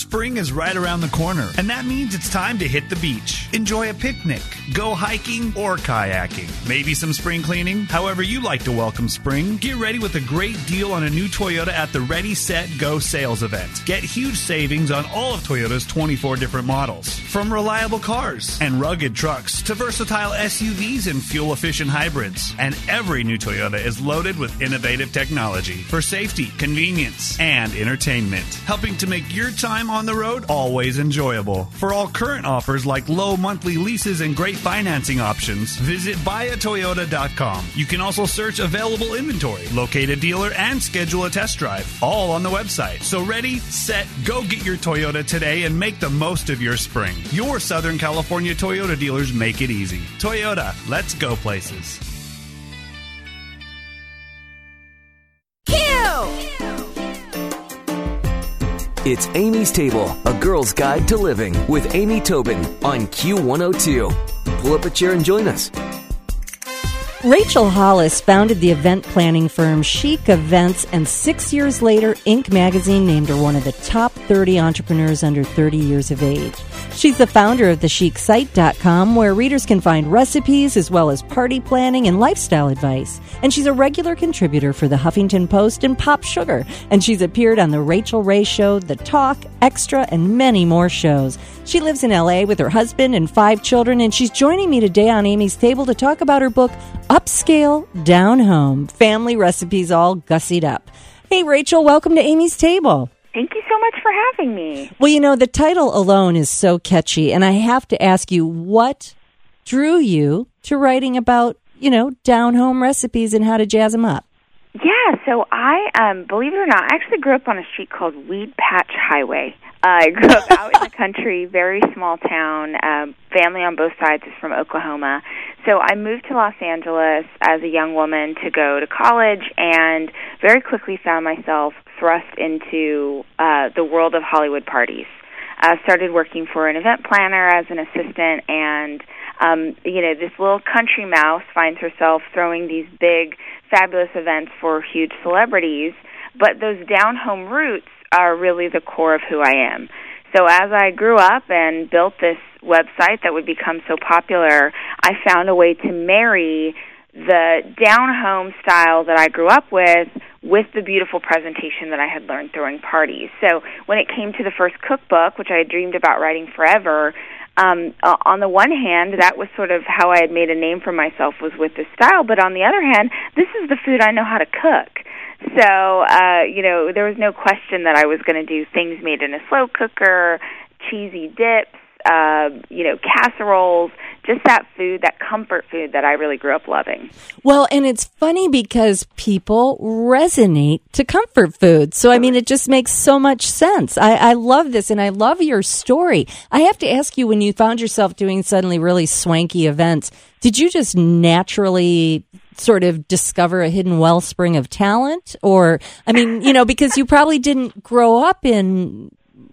Spring is right around the corner, and that means it's time to hit the beach. Enjoy a picnic, go hiking, or kayaking. Maybe some spring cleaning. However you like to welcome spring, get ready with a great deal on a new Toyota at the Ready, Set, Go sales event. Get huge savings on all of Toyota's 24 different models. From reliable cars and rugged trucks to versatile SUVs and fuel-efficient hybrids. And every new Toyota is loaded with innovative technology for safety, convenience, and entertainment, helping to make your time on the road always enjoyable. For all current offers like low monthly leases and great financing options, visit buyatoyota.com. You can also search available inventory, locate a dealer, and schedule a test drive, all on the website. So ready, set, go get your Toyota today and make the most of your spring. Your Southern California Toyota dealers make it easy. Toyota, let's go places. It's Amy's Table, a girl's guide to living with Amy Tobin on Q102. Pull up a chair and join us. Rachel Hollis founded the event planning firm Chic Events, and 6 years later, Inc. magazine named her one of the top 30 entrepreneurs under 30 years of age. She's the founder of TheChicSite.com, where readers can find recipes as well as party planning and lifestyle advice. And she's a regular contributor for the Huffington Post and Pop Sugar. And she's appeared on the Rachel Ray Show, The Talk, Extra, and many more shows. She lives in L.A. with her husband and 5 children, and she's joining me today on Amy's Table to talk about her book, Upscale Down Home, Family Recipes All Gussied Up. Hey, Rachel, welcome to Amy's Table. Thank you so much for having me. Well, you know, the title alone is so catchy, and I have to ask you, what drew you to writing about, you know, down-home recipes and how to jazz them up? Yeah, so I, believe it or not, I actually grew up on a street called Weed Patch Highway. I grew up out in the country, very small town. Family on both sides is from Oklahoma. So I moved to Los Angeles as a young woman to go to college and very quickly found myself thrust into the world of Hollywood parties. I started working for an event planner as an assistant, and you know, this little country mouse finds herself throwing these big, fabulous events for huge celebrities, but those down-home roots are really the core of who I am. So as I grew up and built this website that would become so popular, I found a way to marry the down-home style that I grew up with the beautiful presentation that I had learned throwing parties. So when it came to the first cookbook, which I had dreamed about writing forever, on the one hand, that was sort of how I had made a name for myself, was with this style. But on the other hand, this is the food I know how to cook. So, you know, there was no question that I was going to do things made in a slow cooker, cheesy dips, you know, casseroles, just that food, that comfort food that I really grew up loving. Well, and it's funny because people resonate to comfort food. So, I mean, it just makes so much sense. I love this, and I love your story. I have to ask you, when you found yourself doing suddenly really swanky events, did you just naturally sort of discover a hidden wellspring of talent? Or, I mean, you know, because you probably didn't grow up in...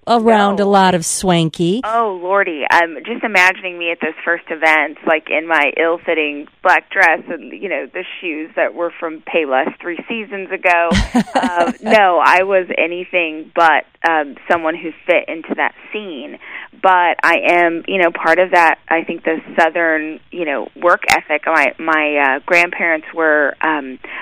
around a lot of swanky. Oh, Lordy. I'm just imagining me at those first events, like in my ill-fitting black dress and, you know, the shoes that were from Payless 3 seasons ago. No, I was anything but someone who fit into that scene. But I am, you know, part of that, I think, the Southern, you know, work ethic. My grandparents were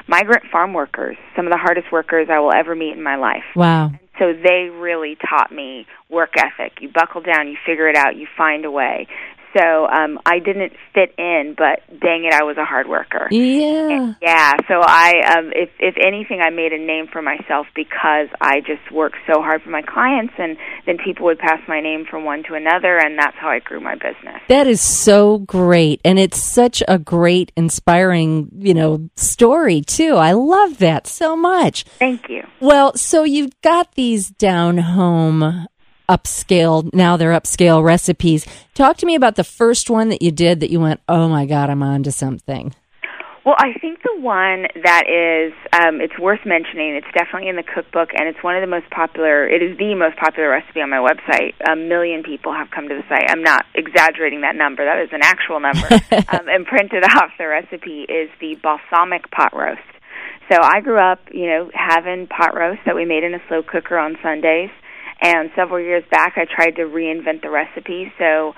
migrant farm workers, some of the hardest workers I will ever meet in my life. Wow. So they really taught me work ethic. You buckle down, you figure it out, you find a way. So I didn't fit in, but dang it, I was a hard worker. Yeah. And yeah, so I, if anything, I made a name for myself because I just worked so hard for my clients, and then people would pass my name from one to another, and that's how I grew my business. That is so great, and it's such a great, inspiring, you know, story, too. I love that so much. Thank you. Well, so you've got these down-home upscale, now they're upscale recipes. Talk to me about the first one that you did that you went, oh my God, I'm on to something. Well, I think the one that is, it's worth mentioning, it's definitely in the cookbook, and it's one of the most popular, it is the most popular recipe on my website. 1 million people have come to the site. I'm not exaggerating that number. That is an actual number. And printed off the recipe is the balsamic pot roast. So I grew up, you know, having pot roast that we made in a slow cooker on Sundays. And several years back, I tried to reinvent the recipe. So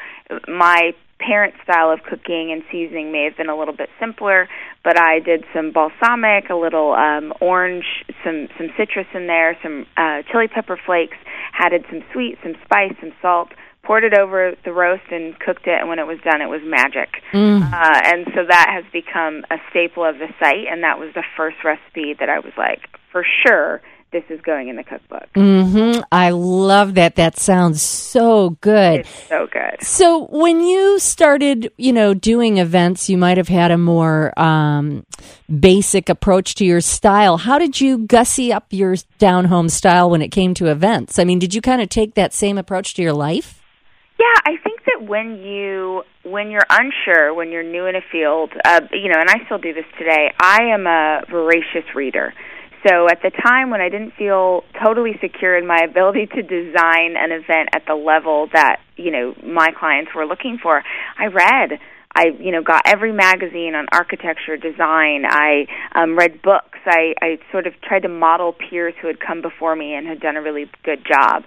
my parents' style of cooking and seasoning may have been a little bit simpler, but I did some balsamic, a little orange, some citrus in there, some chili pepper flakes, added some sweet, some spice, some salt, poured it over the roast and cooked it, and when it was done, it was magic. And so that has become a staple of the site, and that was the first recipe that I was like, for sure, this is going in the cookbook. Mm-hmm. I love that. That sounds so good. It's so good. So when you started, you know, doing events, you might have had a more basic approach to your style. How did you gussy up your down-home style when it came to events? I mean, did you kind of take that same approach to your life? Yeah, I think that when you're unsure, when you're new in a field, you know, and I still do this today, I am a voracious reader. So at the time when I didn't feel totally secure in my ability to design an event at the level that, you know, my clients were looking for, I read. I, you know, got every magazine on architecture, design. I read books. I sort of tried to model peers who had come before me and had done a really good job.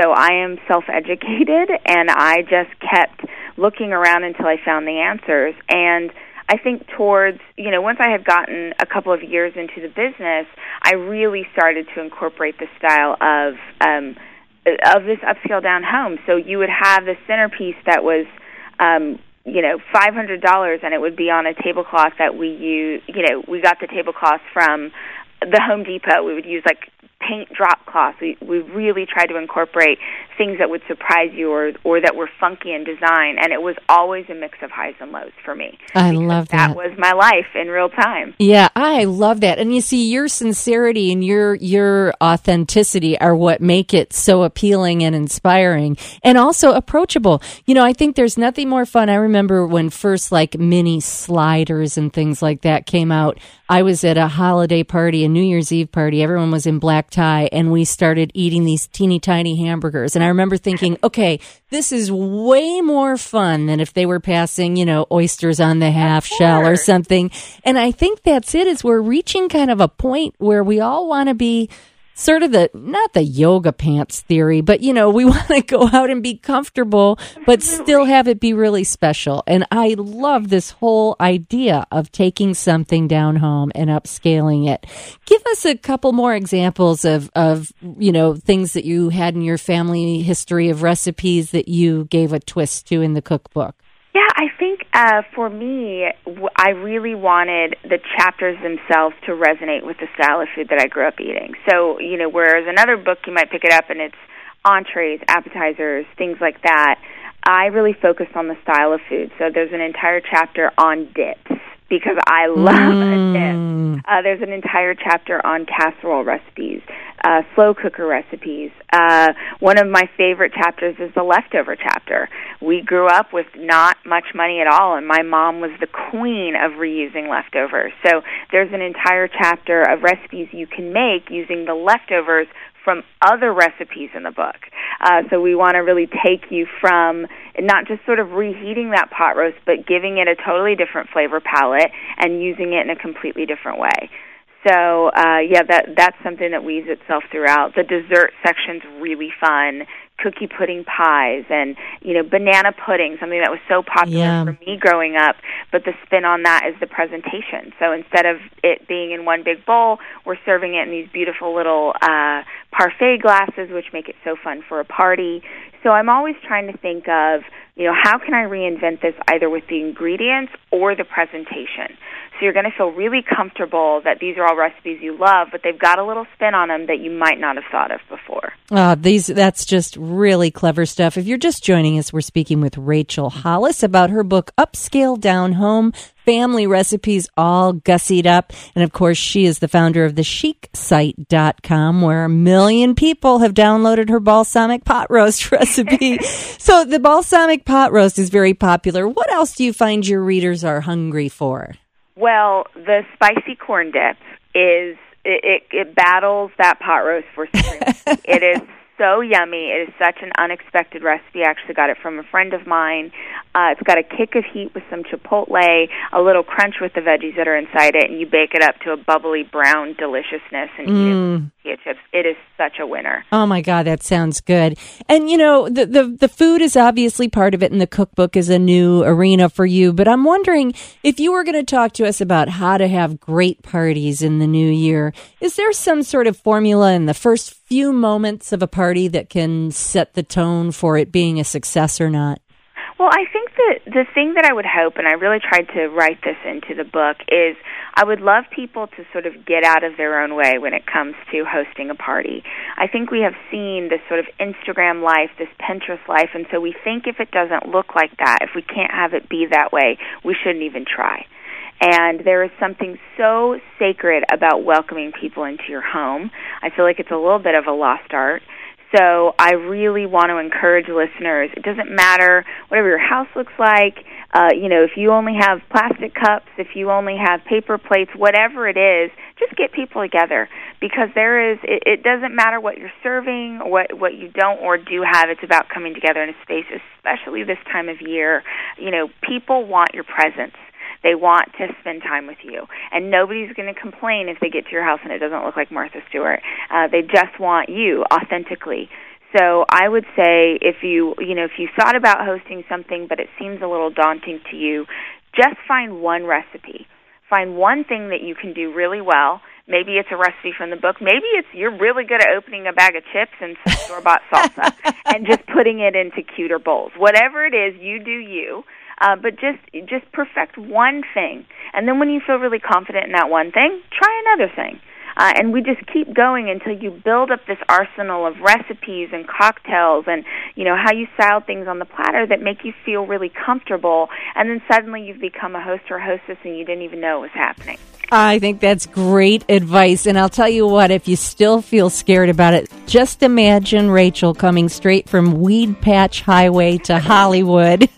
So I am self-educated, and I just kept looking around until I found the answers. And I think towards, you know, once I had gotten a couple of years into the business, I really started to incorporate the style of this upscale down home. So you would have the centerpiece that was, you know, $500, and it would be on a tablecloth that we use. You know, we got the tablecloth from the Home Depot. We would use like paint drop cloths. We really tried to incorporate things that would surprise you or that were funky in design, and it was always a mix of highs and lows for me. I love that. That was my life in real time. Yeah, I love that. And you see, your sincerity and your authenticity are what make it so appealing and inspiring and also approachable. You know, I think there's nothing more fun. I remember when first like mini sliders and things like that came out. I was at a holiday party, a New Year's Eve party. Everyone was in black tie, and we started eating these teeny tiny hamburgers. And I remember thinking, okay, this is way more fun than if they were passing, you know, oysters on the half shell or something. And I think that's it, is we're reaching kind of a point where we all want to be sort of the, not the yoga pants theory, but, you know, we want to go out and be comfortable, but still have it be really special. And I love this whole idea of taking something down home and upscaling it. Give us a couple more examples of, you know, things that you had in your family history of recipes that you gave a twist to in the cookbook. Yeah, I think for me, I really wanted the chapters themselves to resonate with the style of food that I grew up eating. So, you know, whereas another book, you might pick it up and it's entrees, appetizers, things like that, I really focused on the style of food. So there's an entire chapter on dips, because I love a dip. There's an entire chapter on casserole recipes, slow cooker recipes. One of my favorite chapters is the leftover chapter. We grew up with not much money at all, and my mom was the queen of reusing leftovers. So there's an entire chapter of recipes you can make using the leftovers from other recipes in the book. So we want to really take you from not just sort of reheating that pot roast, but giving it a totally different flavor palette and using it in a completely different way. So, yeah, that's something that weaves itself throughout. The dessert section's really fun. Cookie pudding pies and, you know, banana pudding, something that was so popular for me growing up, but the spin on that is the presentation. So instead of it being in one big bowl, we're serving it in these beautiful little parfait glasses, which make it so fun for a party. So I'm always trying to think of, you know, how can I reinvent this either with the ingredients or the presentation? So you're going to feel really comfortable that these are all recipes you love, but they've got a little spin on them that you might not have thought of before. That's just really clever stuff. If you're just joining us, we're speaking with Rachel Hollis about her book, Upscale Down Home, Family Recipes All Gussied Up. And of course, she is the founder of TheChicSite.com, where a million people have downloaded her balsamic pot roast recipe. So the balsamic pot roast is very popular. What else do you find your readers are hungry for? Well, the spicy corn dip is, it battles that pot roast for supremacy. It is so yummy. It is such an unexpected recipe. I actually got it from a friend of mine. It's got a kick of heat with some chipotle, a little crunch with the veggies that are inside it, and you bake it up to a bubbly brown deliciousness and eat it with chips. It is such a winner. Oh, my God, that sounds good. And, you know, the food is obviously part of it, and the cookbook is a new arena for you. But I'm wondering if you were going to talk to us about how to have great parties in the new year, is there some sort of formula in the first few moments of a party that can set the tone for it being a success or not? Well, I think that the thing that I would hope, and I really tried to write this into the book, is I would love people to sort of get out of their own way when it comes to hosting a party. I think we have seen this sort of Instagram life, this Pinterest life, and so we think if it doesn't look like that, if we can't have it be that way, we shouldn't even try. And there is something so sacred about welcoming people into your home. I feel like it's a little bit of a lost art. So I really want to encourage listeners, it doesn't matter whatever your house looks like, you know, if you only have plastic cups, if you only have paper plates, whatever it is, just get people together, because there is, it doesn't matter what you're serving, what you don't or do have, it's about coming together in a space, especially this time of year. You know, people want your presence. They want to spend time with you. And nobody's going to complain if they get to your house and it doesn't look like Martha Stewart. They just want you authentically. So I would say if you thought about hosting something but it seems a little daunting to you, just find one recipe. Find one thing that you can do really well. Maybe it's a recipe from the book. Maybe it's you're really good at opening a bag of chips and some store-bought salsa and just putting it into cuter bowls. Whatever it is, you do you. But just perfect one thing. And then when you feel really confident in that one thing, try another thing. And we just keep going until you build up this arsenal of recipes and cocktails and, you know, how you style things on the platter that make you feel really comfortable. And then suddenly you've become a host or a hostess and you didn't even know it was happening. I think that's great advice. And I'll tell you what, if you still feel scared about it, just imagine Rachel coming straight from Weed Patch Highway to Hollywood.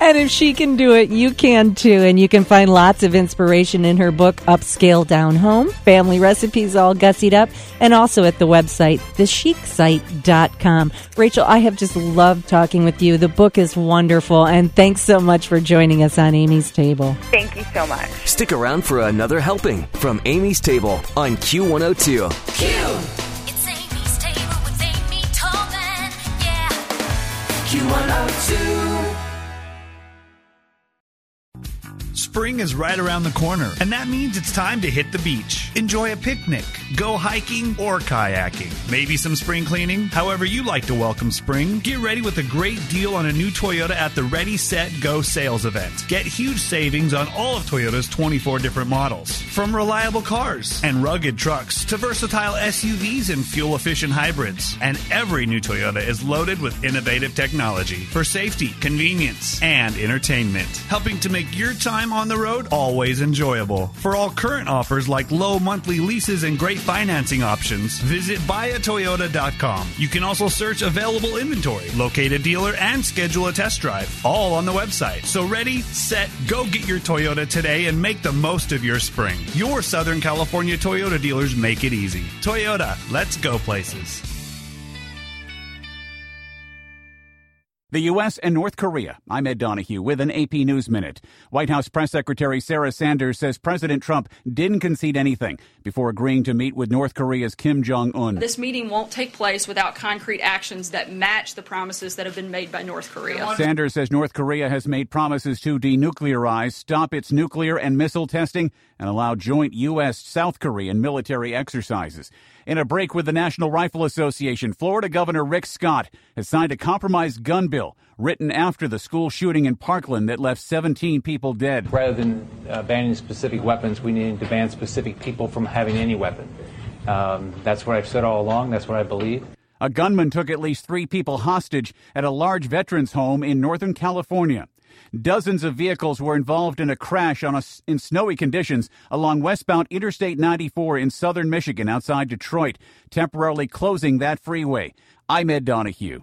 And if she can do it, you can too. And you can find lots of inspiration in her book, Upscale Down Home, Family Recipes All Gussied Up, and also at the website, TheChicSite.com. Rachel, I have just loved talking with you. The book is wonderful. And thanks so much for joining us on Amy's Table. Thank you so much. Stick around for another helping from Amy's Table on Q102. It's Amy's Table with Amy Tobin. Yeah. Q102. Spring is right around the corner, and that means it's time to hit the beach. Enjoy a picnic, go hiking or kayaking, maybe some spring cleaning. However you like to welcome spring, get ready with a great deal on a new Toyota at the Ready, Set, Go sales event. Get huge savings on all of Toyota's 24 different models. From reliable cars and rugged trucks to versatile SUVs and fuel-efficient hybrids. And every new Toyota is loaded with innovative technology for safety, convenience, and entertainment, helping to make your time on the road always enjoyable. For all current offers like low monthly leases and great financing options, visit buyatoyota.com. You can also search available inventory, locate a dealer, and schedule a test drive, all on the website. So ready, set, go get your Toyota today and make the most of your spring. Your Southern California Toyota dealers make it easy. Toyota, let's go places. The U.S. and North Korea. I'm Ed Donahue with an AP News Minute. White House Press Secretary Sarah Sanders says President Trump didn't concede anything before agreeing to meet with North Korea's Kim Jong-un. This meeting won't take place without concrete actions that match the promises that have been made by North Korea. Sanders says North Korea has made promises to denuclearize, stop its nuclear and missile testing, and allow joint U.S.-South Korean military exercises. In a break with the National Rifle Association, Florida Governor Rick Scott has signed a compromise gun bill written after the school shooting in Parkland that left 17 people dead. Rather than banning specific weapons, we need to ban specific people from having any weapon. That's what I've said all along. That's what I believe. A gunman took at least 3 people hostage at a large veterans home in Northern California. Dozens of vehicles were involved in a crash in snowy conditions along westbound Interstate 94 in southern Michigan outside Detroit, temporarily closing that freeway. I'm Ed Donahue.